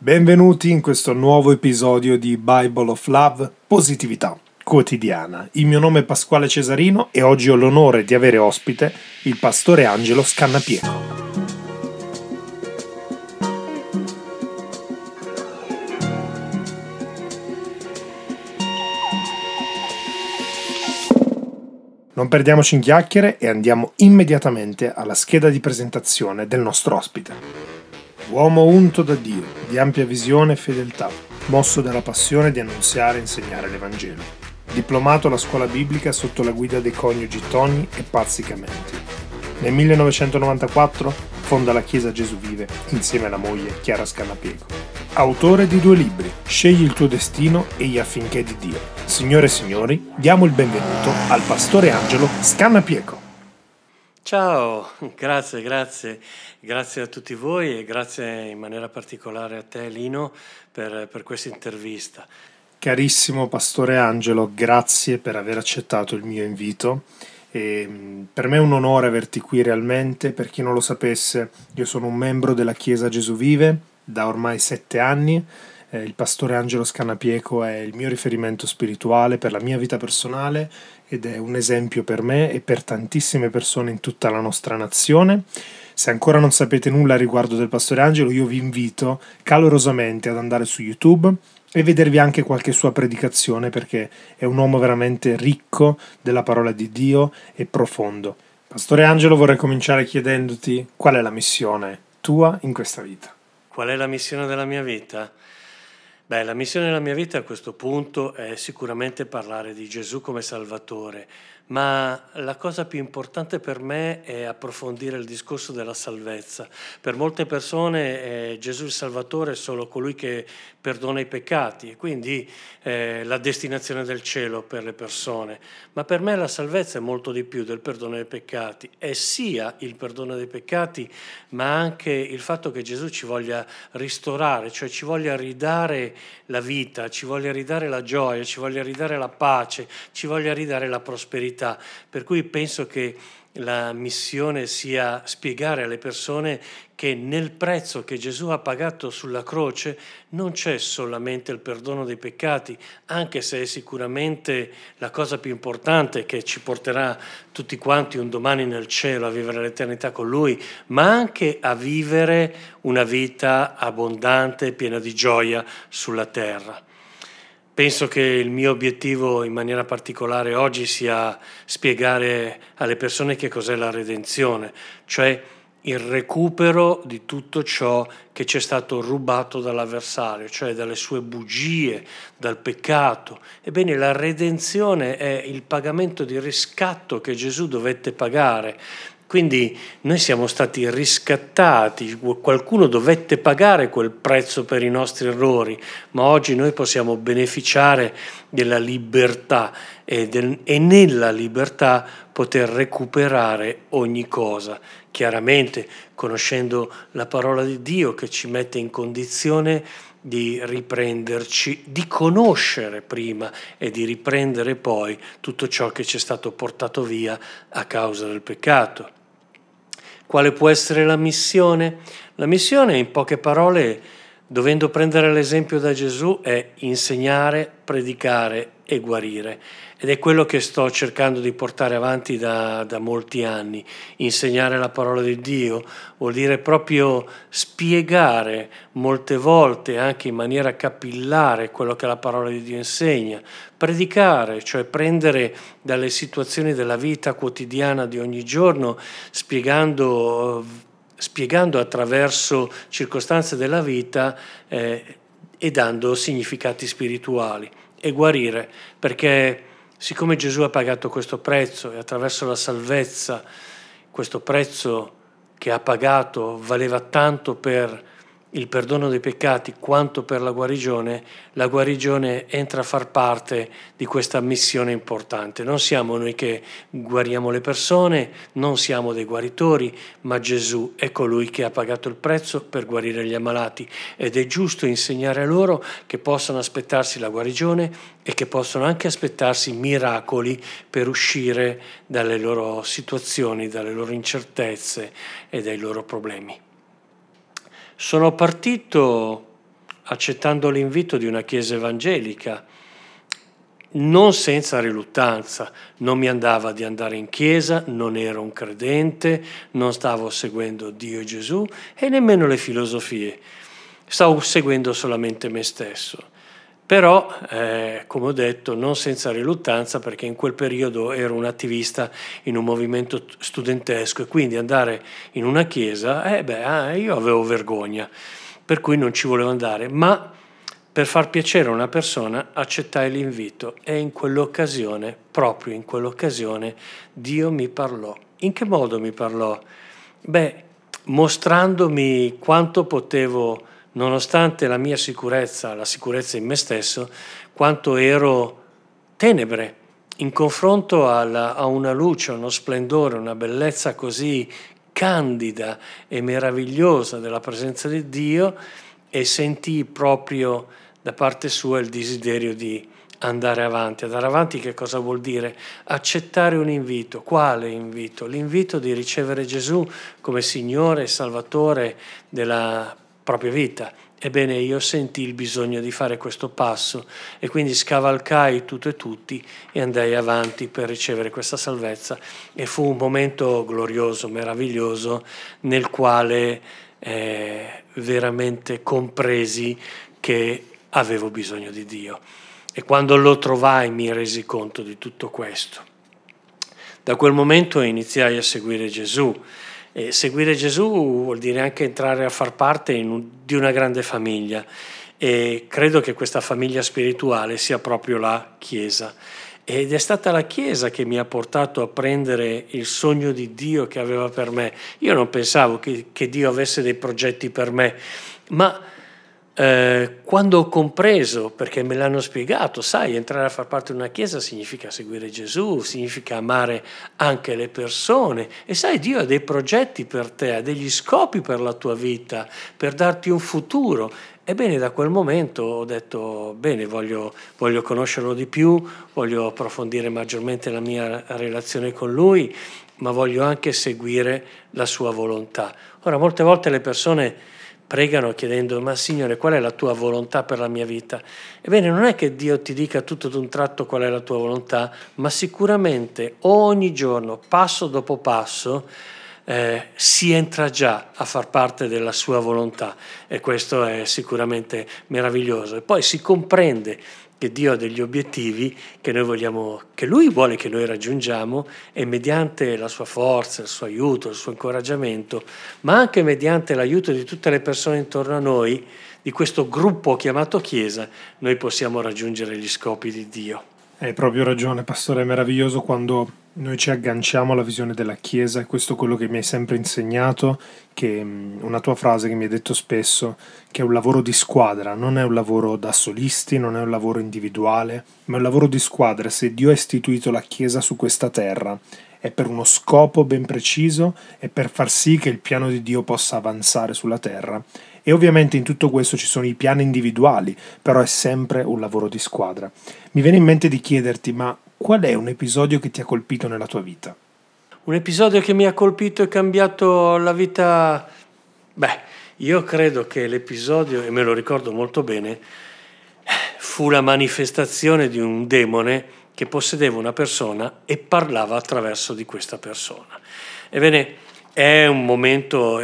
Benvenuti in questo nuovo episodio di Bible of Love, positività quotidiana. Il mio nome è Pasquale Cesarino e oggi ho l'onore di avere ospite il pastore Angelo Scannapieco. Non perdiamoci in chiacchiere e andiamo immediatamente alla scheda di presentazione del nostro ospite. Uomo unto da Dio, di ampia visione e fedeltà, mosso dalla passione di annunziare e insegnare l'Evangelo. Diplomato alla scuola biblica sotto la guida dei coniugi Toni e Pazzicamenti. Nel 1994 fonda la Chiesa Gesù Vive insieme alla moglie Chiara Scannapieco. Autore di 2 libri, Scegli il tuo destino e Gli affinché di Dio. Signore e signori, diamo il benvenuto al pastore Angelo Scannapieco. Ciao, grazie a tutti voi e grazie in maniera particolare a te Lino per questa intervista. Carissimo pastore Angelo, grazie per aver accettato il mio invito. E per me è un onore averti qui realmente. Per chi non lo sapesse, io sono un membro della Chiesa Gesù Vive da ormai 7 anni. Il pastore Angelo Scannapieco è il mio riferimento spirituale per la mia vita personale ed è un esempio per me e per tantissime persone in tutta la nostra nazione. Se ancora non sapete nulla riguardo del pastore Angelo, io vi invito calorosamente ad andare su YouTube e vedervi anche qualche sua predicazione, perché è un uomo veramente ricco della parola di Dio e profondo. Pastore Angelo, vorrei cominciare chiedendoti qual è la missione tua in questa vita. Qual è la missione della mia vita? Beh, la missione della mia vita a questo punto è sicuramente parlare di Gesù come Salvatore, ma la cosa più importante per me è approfondire il discorso della salvezza. Per molte persone Gesù il Salvatore è solo colui che perdona i peccati e quindi la destinazione del cielo per le persone, ma per me la salvezza è molto di più del perdono dei peccati, è sia il perdono dei peccati ma anche il fatto che Gesù ci voglia ristorare, cioè ci voglia ridare la vita, ci voglia ridare la gioia, ci voglia ridare la pace, ci voglia ridare la prosperità. Per cui penso che la missione sia spiegare alle persone che nel prezzo che Gesù ha pagato sulla croce non c'è solamente il perdono dei peccati, anche se è sicuramente la cosa più importante che ci porterà tutti quanti un domani nel cielo a vivere l'eternità con Lui, ma anche a vivere una vita abbondante e piena di gioia sulla terra. Penso che il mio obiettivo in maniera particolare oggi sia spiegare alle persone che cos'è la redenzione, cioè il recupero di tutto ciò che ci è stato rubato dall'avversario, cioè dalle sue bugie, dal peccato. Ebbene, la redenzione è il pagamento di riscatto che Gesù dovette pagare. Quindi noi siamo stati riscattati, qualcuno dovette pagare quel prezzo per i nostri errori, ma oggi noi possiamo beneficiare della libertà e nella libertà poter recuperare ogni cosa, chiaramente conoscendo la parola di Dio che ci mette in condizione di riprenderci, di conoscere prima e di riprendere poi tutto ciò che ci è stato portato via a causa del peccato. Quale può essere la missione? La missione, in poche parole, dovendo prendere l'esempio da Gesù, è insegnare, predicare e guarire. Ed è quello che sto cercando di portare avanti da molti anni. Insegnare la parola di Dio vuol dire proprio spiegare molte volte, anche in maniera capillare, quello che la parola di Dio insegna. Predicare, cioè prendere dalle situazioni della vita quotidiana di ogni giorno, spiegando attraverso circostanze della vita e dando significati spirituali, e guarire, perché siccome Gesù ha pagato questo prezzo e attraverso la salvezza questo prezzo che ha pagato valeva tanto per il perdono dei peccati quanto per la guarigione entra a far parte di questa missione importante. Non siamo noi che guariamo le persone, non siamo dei guaritori, ma Gesù è colui che ha pagato il prezzo per guarire gli ammalati ed è giusto insegnare a loro che possono aspettarsi la guarigione e che possono anche aspettarsi miracoli per uscire dalle loro situazioni, dalle loro incertezze e dai loro problemi. Sono partito accettando l'invito di una chiesa evangelica, non senza riluttanza. Non mi andava di andare in chiesa, non ero un credente, non stavo seguendo Dio e Gesù e nemmeno le filosofie. Stavo seguendo solamente me stesso. Però, come ho detto, non senza riluttanza, perché in quel periodo ero un attivista in un movimento studentesco e quindi andare in una chiesa, io avevo vergogna, per cui non ci volevo andare. Ma per far piacere a una persona accettai l'invito e in quell'occasione, proprio in quell'occasione, Dio mi parlò. In che modo mi parlò? Mostrandomi quanto potevo, nonostante la mia sicurezza, la sicurezza in me stesso, quanto ero tenebre in confronto a una luce, uno splendore, una bellezza così candida e meravigliosa della presenza di Dio, e sentii proprio da parte sua il desiderio di andare avanti. Andare avanti che cosa vuol dire? Accettare un invito. Quale invito? L'invito di ricevere Gesù come Signore e Salvatore della propria vita. Ebbene, io sentii il bisogno di fare questo passo e quindi scavalcai tutto e tutti e andai avanti per ricevere questa salvezza, e fu un momento glorioso, meraviglioso, nel quale veramente compresi che avevo bisogno di Dio, e quando lo trovai mi resi conto di tutto questo. Da quel momento iniziai a seguire Gesù. E seguire Gesù vuol dire anche entrare a far parte di una grande famiglia, e credo che questa famiglia spirituale sia proprio la Chiesa. Ed è stata la Chiesa che mi ha portato a prendere il sogno di Dio che aveva per me. Io non pensavo che Dio avesse dei progetti per me, ma quando ho compreso, perché me l'hanno spiegato, sai, entrare a far parte di una chiesa significa seguire Gesù, significa amare anche le persone, e sai, Dio ha dei progetti per te, ha degli scopi per la tua vita, per darti un futuro. Ebbene, da quel momento ho detto, bene, voglio conoscerlo di più, voglio approfondire maggiormente la mia relazione con Lui, ma voglio anche seguire la Sua volontà. Ora, molte volte le persone pregano chiedendo, ma Signore, qual è la tua volontà per la mia vita? Ebbene, non è che Dio ti dica tutto d'un tratto qual è la tua volontà, ma sicuramente ogni giorno, passo dopo passo, si entra già a far parte della sua volontà, e questo è sicuramente meraviglioso. E poi si comprende che Dio ha degli obiettivi che noi vogliamo, che Lui vuole che noi raggiungiamo, e mediante la sua forza, il suo aiuto, il suo incoraggiamento, ma anche mediante l'aiuto di tutte le persone intorno a noi, di questo gruppo chiamato Chiesa, noi possiamo raggiungere gli scopi di Dio. Hai proprio ragione, Pastore, è meraviglioso quando noi ci agganciamo alla visione della Chiesa, e questo è quello che mi hai sempre insegnato, che una tua frase che mi hai detto spesso, che è un lavoro di squadra, non è un lavoro da solisti, non è un lavoro individuale, ma è un lavoro di squadra. Se Dio ha istituito la Chiesa su questa terra è per uno scopo ben preciso e per far sì che il piano di Dio possa avanzare sulla terra. E ovviamente in tutto questo ci sono i piani individuali, però è sempre un lavoro di squadra. Mi viene in mente di chiederti, ma qual è un episodio che ti ha colpito nella tua vita? Un episodio che mi ha colpito e cambiato la vita? Io credo che l'episodio, e me lo ricordo molto bene, fu la manifestazione di un demone che possedeva una persona e parlava attraverso di questa persona. Ebbene, fu un momento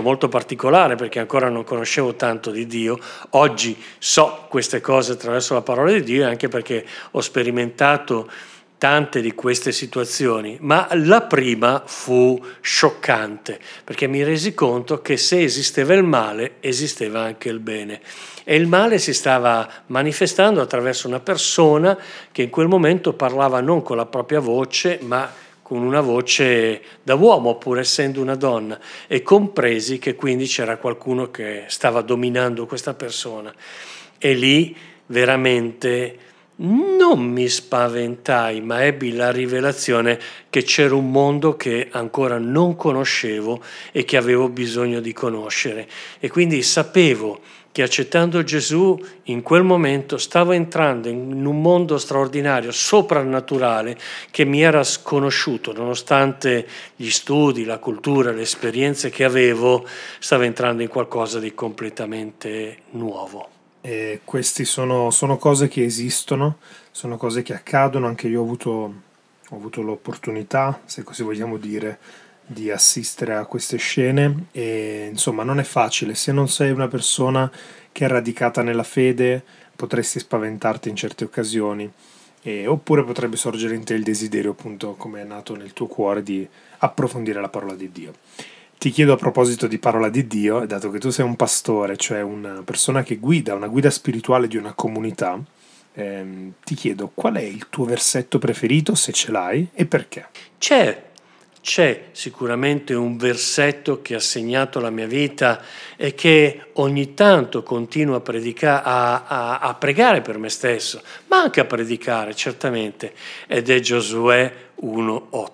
molto particolare, perché ancora non conoscevo tanto di Dio. Oggi so queste cose attraverso la parola di Dio, anche perché ho sperimentato tante di queste situazioni, ma la prima fu scioccante, perché mi resi conto che se esisteva il male, esisteva anche il bene. E il male si stava manifestando attraverso una persona che in quel momento parlava non con la propria voce, ma con una voce da uomo, pur essendo una donna, e compresi che quindi c'era qualcuno che stava dominando questa persona. E lì veramente non mi spaventai, ma ebbi la rivelazione che c'era un mondo che ancora non conoscevo e che avevo bisogno di conoscere. E quindi sapevo che accettando Gesù in quel momento stavo entrando in un mondo straordinario, soprannaturale, che mi era sconosciuto, nonostante gli studi, la cultura, le esperienze che avevo, stavo entrando in qualcosa di completamente nuovo. E queste sono cose che esistono, sono cose che accadono, anche io ho avuto l'opportunità, se così vogliamo dire, di assistere a queste scene e insomma non è facile. Se non sei una persona che è radicata nella fede potresti spaventarti in certe occasioni, oppure potrebbe sorgere in te il desiderio, appunto come è nato nel tuo cuore, di approfondire la parola di Dio. Ti chiedo, a proposito di parola di Dio, dato che tu sei un pastore, cioè una persona che guida, una guida spirituale di una comunità, ti chiedo qual è il tuo versetto preferito, se ce l'hai, e perché? C'è sicuramente un versetto che ha segnato la mia vita e che ogni tanto continuo a predicare, a pregare per me stesso, ma anche a predicare, certamente, ed è Giosuè 1,8.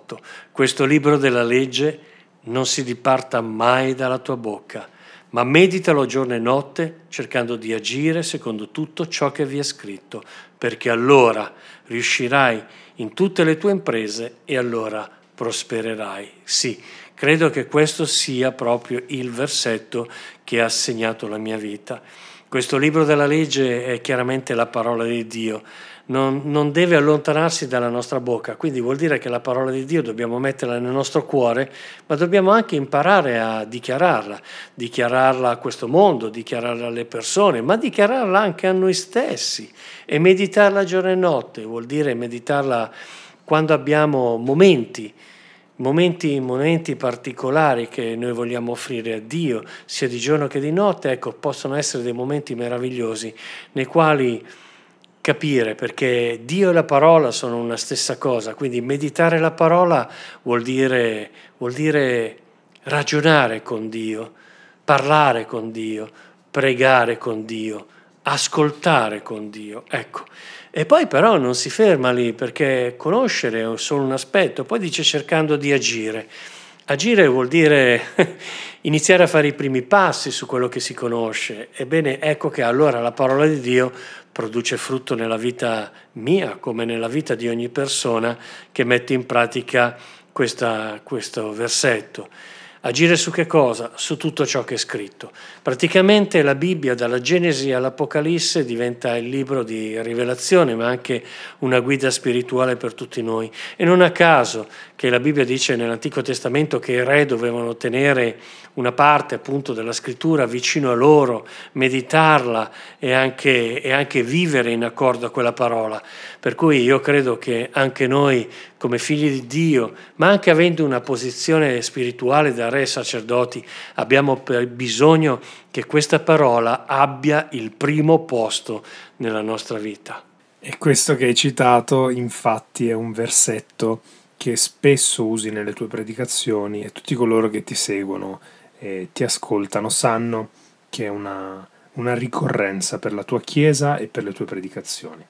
Questo libro della legge non si diparta mai dalla tua bocca, ma meditalo giorno e notte, cercando di agire secondo tutto ciò che vi è scritto, perché allora riuscirai in tutte le tue imprese e allora prospererai. Sì, credo che questo sia proprio il versetto che ha segnato la mia vita. Questo libro della legge è chiaramente la parola di Dio, non deve allontanarsi dalla nostra bocca, quindi vuol dire che la parola di Dio dobbiamo metterla nel nostro cuore, ma dobbiamo anche imparare a dichiararla a questo mondo, dichiararla alle persone, ma dichiararla anche a noi stessi e meditarla giorno e notte. Vuol dire meditarla quando abbiamo momenti particolari che noi vogliamo offrire a Dio, sia di giorno che di notte. Ecco, possono essere dei momenti meravigliosi nei quali capire, perché Dio e la parola sono una stessa cosa, quindi meditare la parola vuol dire ragionare con Dio, parlare con Dio, pregare con Dio, ascoltare con Dio, ecco. E poi però non si ferma lì, perché conoscere è solo un aspetto, poi dice cercando di agire. Agire vuol dire iniziare a fare i primi passi su quello che si conosce. Ebbene, ecco che allora la parola di Dio produce frutto nella vita mia, come nella vita di ogni persona che mette in pratica questo versetto. Agire su che cosa? Su tutto ciò che è scritto. Praticamente la Bibbia, dalla Genesi all'Apocalisse, diventa il libro di rivelazione, ma anche una guida spirituale per tutti noi. E non a caso che la Bibbia dice nell'Antico Testamento che i re dovevano tenere una parte, appunto, della scrittura vicino a loro, meditarla e anche vivere in accordo a quella parola. Per cui io credo che anche noi, come figli di Dio, ma anche avendo una posizione spirituale da re e sacerdoti, abbiamo bisogno che questa parola abbia il primo posto nella nostra vita. E questo che hai citato, infatti, è un versetto che spesso usi nelle tue predicazioni, e tutti coloro che ti seguono e ti ascoltano sanno che è una ricorrenza per la tua chiesa e per le tue predicazioni.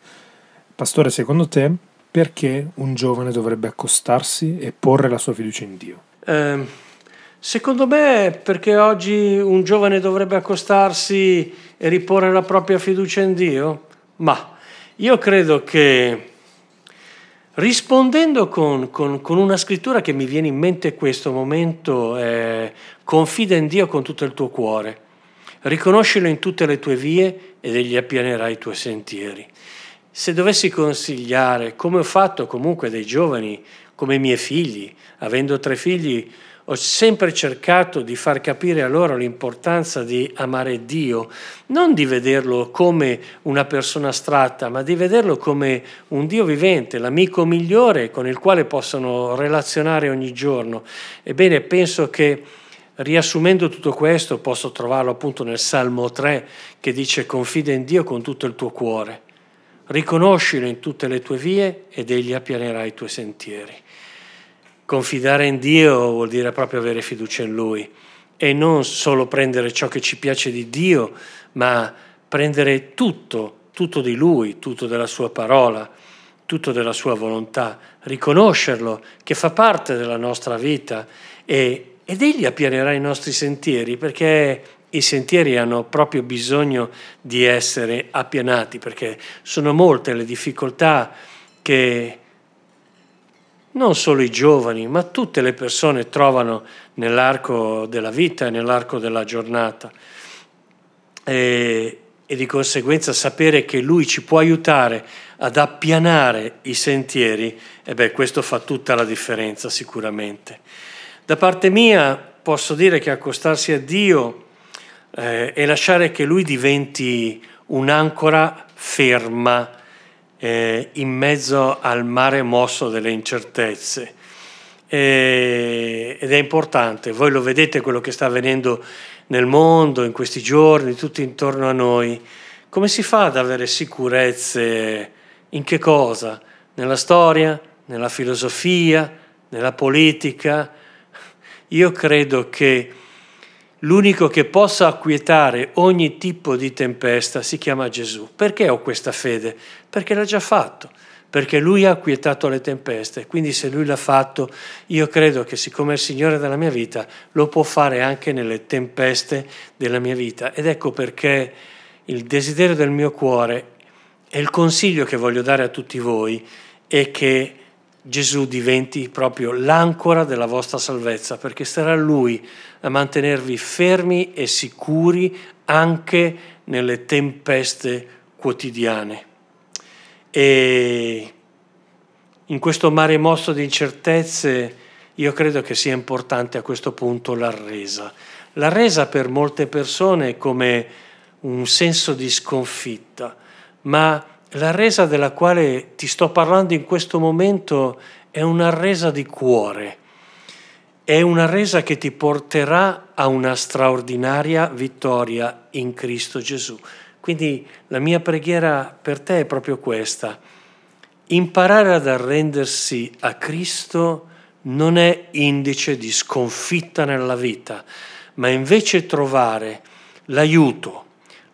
Pastore, secondo te perché un giovane dovrebbe accostarsi e porre la sua fiducia in Dio? Secondo me perché oggi un giovane dovrebbe accostarsi e riporre la propria fiducia in Dio? Ma io credo che rispondendo con una scrittura che mi viene in mente in questo momento, confida in Dio con tutto il tuo cuore, riconoscilo in tutte le tue vie ed egli appianerà i tuoi sentieri. Se dovessi consigliare, come ho fatto comunque dei giovani, come i miei figli, avendo 3 figli, ho sempre cercato di far capire a loro l'importanza di amare Dio, non di vederlo come una persona astratta, ma di vederlo come un Dio vivente, l'amico migliore con il quale possono relazionare ogni giorno. Ebbene, penso che riassumendo tutto questo posso trovarlo appunto nel Salmo 3, che dice «Confida in Dio con tutto il tuo cuore, riconoscilo in tutte le tue vie ed egli appianerà i tuoi sentieri». Confidare in Dio vuol dire proprio avere fiducia in Lui e non solo prendere ciò che ci piace di Dio, ma prendere tutto di Lui, tutto della Sua parola, tutto della Sua volontà, riconoscerlo che fa parte della nostra vita ed Egli appianerà i nostri sentieri, perché I sentieri hanno proprio bisogno di essere appianati, perché sono molte le difficoltà che non solo i giovani, ma tutte le persone trovano nell'arco della vita e nell'arco della giornata. E di conseguenza sapere che Lui ci può aiutare ad appianare i sentieri, questo fa tutta la differenza sicuramente. Da parte mia posso dire che accostarsi a Dio e lasciare che Lui diventi un'ancora ferma in mezzo al mare mosso delle incertezze. Ed è importante, voi lo vedete quello che sta avvenendo nel mondo, in questi giorni, tutto intorno a noi. Come si fa ad avere sicurezze? In che cosa? Nella storia, nella filosofia, nella politica? Io credo che l'unico che possa acquietare ogni tipo di tempesta si chiama Gesù. Perché ho questa fede? Perché l'ha già fatto, perché Lui ha acquietato le tempeste. Quindi se Lui l'ha fatto, io credo che siccome è il Signore della mia vita, lo può fare anche nelle tempeste della mia vita. Ed ecco perché il desiderio del mio cuore e il consiglio che voglio dare a tutti voi è che Gesù diventi proprio l'ancora della vostra salvezza, perché sarà Lui a mantenervi fermi e sicuri anche nelle tempeste quotidiane. E in questo mare mosso di incertezze io credo che sia importante a questo punto l'arresa. L'arresa per molte persone è come un senso di sconfitta, ma la resa della quale ti sto parlando in questo momento è una resa di cuore, è una resa che ti porterà a una straordinaria vittoria in Cristo Gesù. Quindi la mia preghiera per te è proprio questa: imparare ad arrendersi a Cristo non è indice di sconfitta nella vita, ma invece trovare l'aiuto,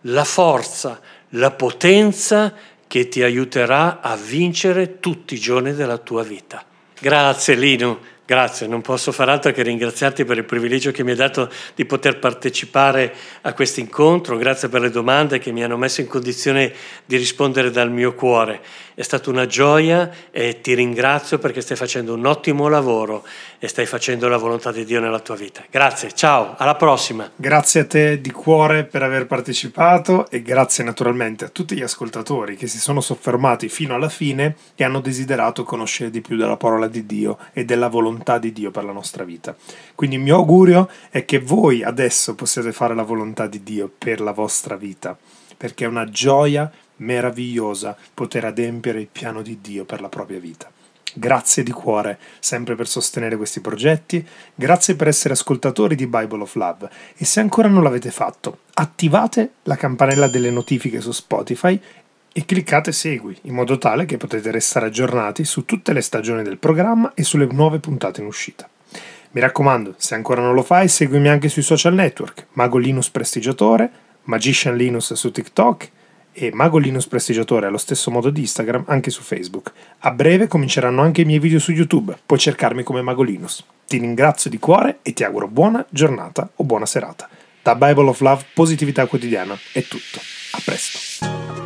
la forza, la potenza che ti aiuterà a vincere tutti i giorni della tua vita. Grazie Lino, grazie. Non posso far altro che ringraziarti per il privilegio che mi hai dato di poter partecipare a questo incontro. Grazie per le domande che mi hanno messo in condizione di rispondere dal mio cuore. È stata una gioia e ti ringrazio perché stai facendo un ottimo lavoro e stai facendo la volontà di Dio nella tua vita. Grazie, ciao, alla prossima. Grazie a te di cuore per aver partecipato e grazie naturalmente a tutti gli ascoltatori che si sono soffermati fino alla fine e hanno desiderato conoscere di più della parola di Dio e della volontà di Dio per la nostra vita. Quindi il mio augurio è che voi adesso possiate fare la volontà di Dio per la vostra vita, perché è una gioia meravigliosa poter adempiere il piano di Dio per la propria vita. Grazie di cuore sempre per sostenere questi progetti, grazie per essere ascoltatori di Bible of Love e se ancora non l'avete fatto, attivate la campanella delle notifiche su Spotify e cliccate segui in modo tale che potete restare aggiornati su tutte le stagioni del programma e sulle nuove puntate in uscita. Mi raccomando, se ancora non lo fai, seguimi anche sui social network, Mago Linus Prestigiatore, Magician Linus su TikTok e Mago Linus Prestigiatore allo stesso modo di Instagram anche su Facebook. A breve cominceranno anche i miei video su YouTube, puoi cercarmi come Mago Linus. Ti ringrazio di cuore e ti auguro buona giornata o buona serata. Da Bible of Love, Positività Quotidiana è tutto. A presto.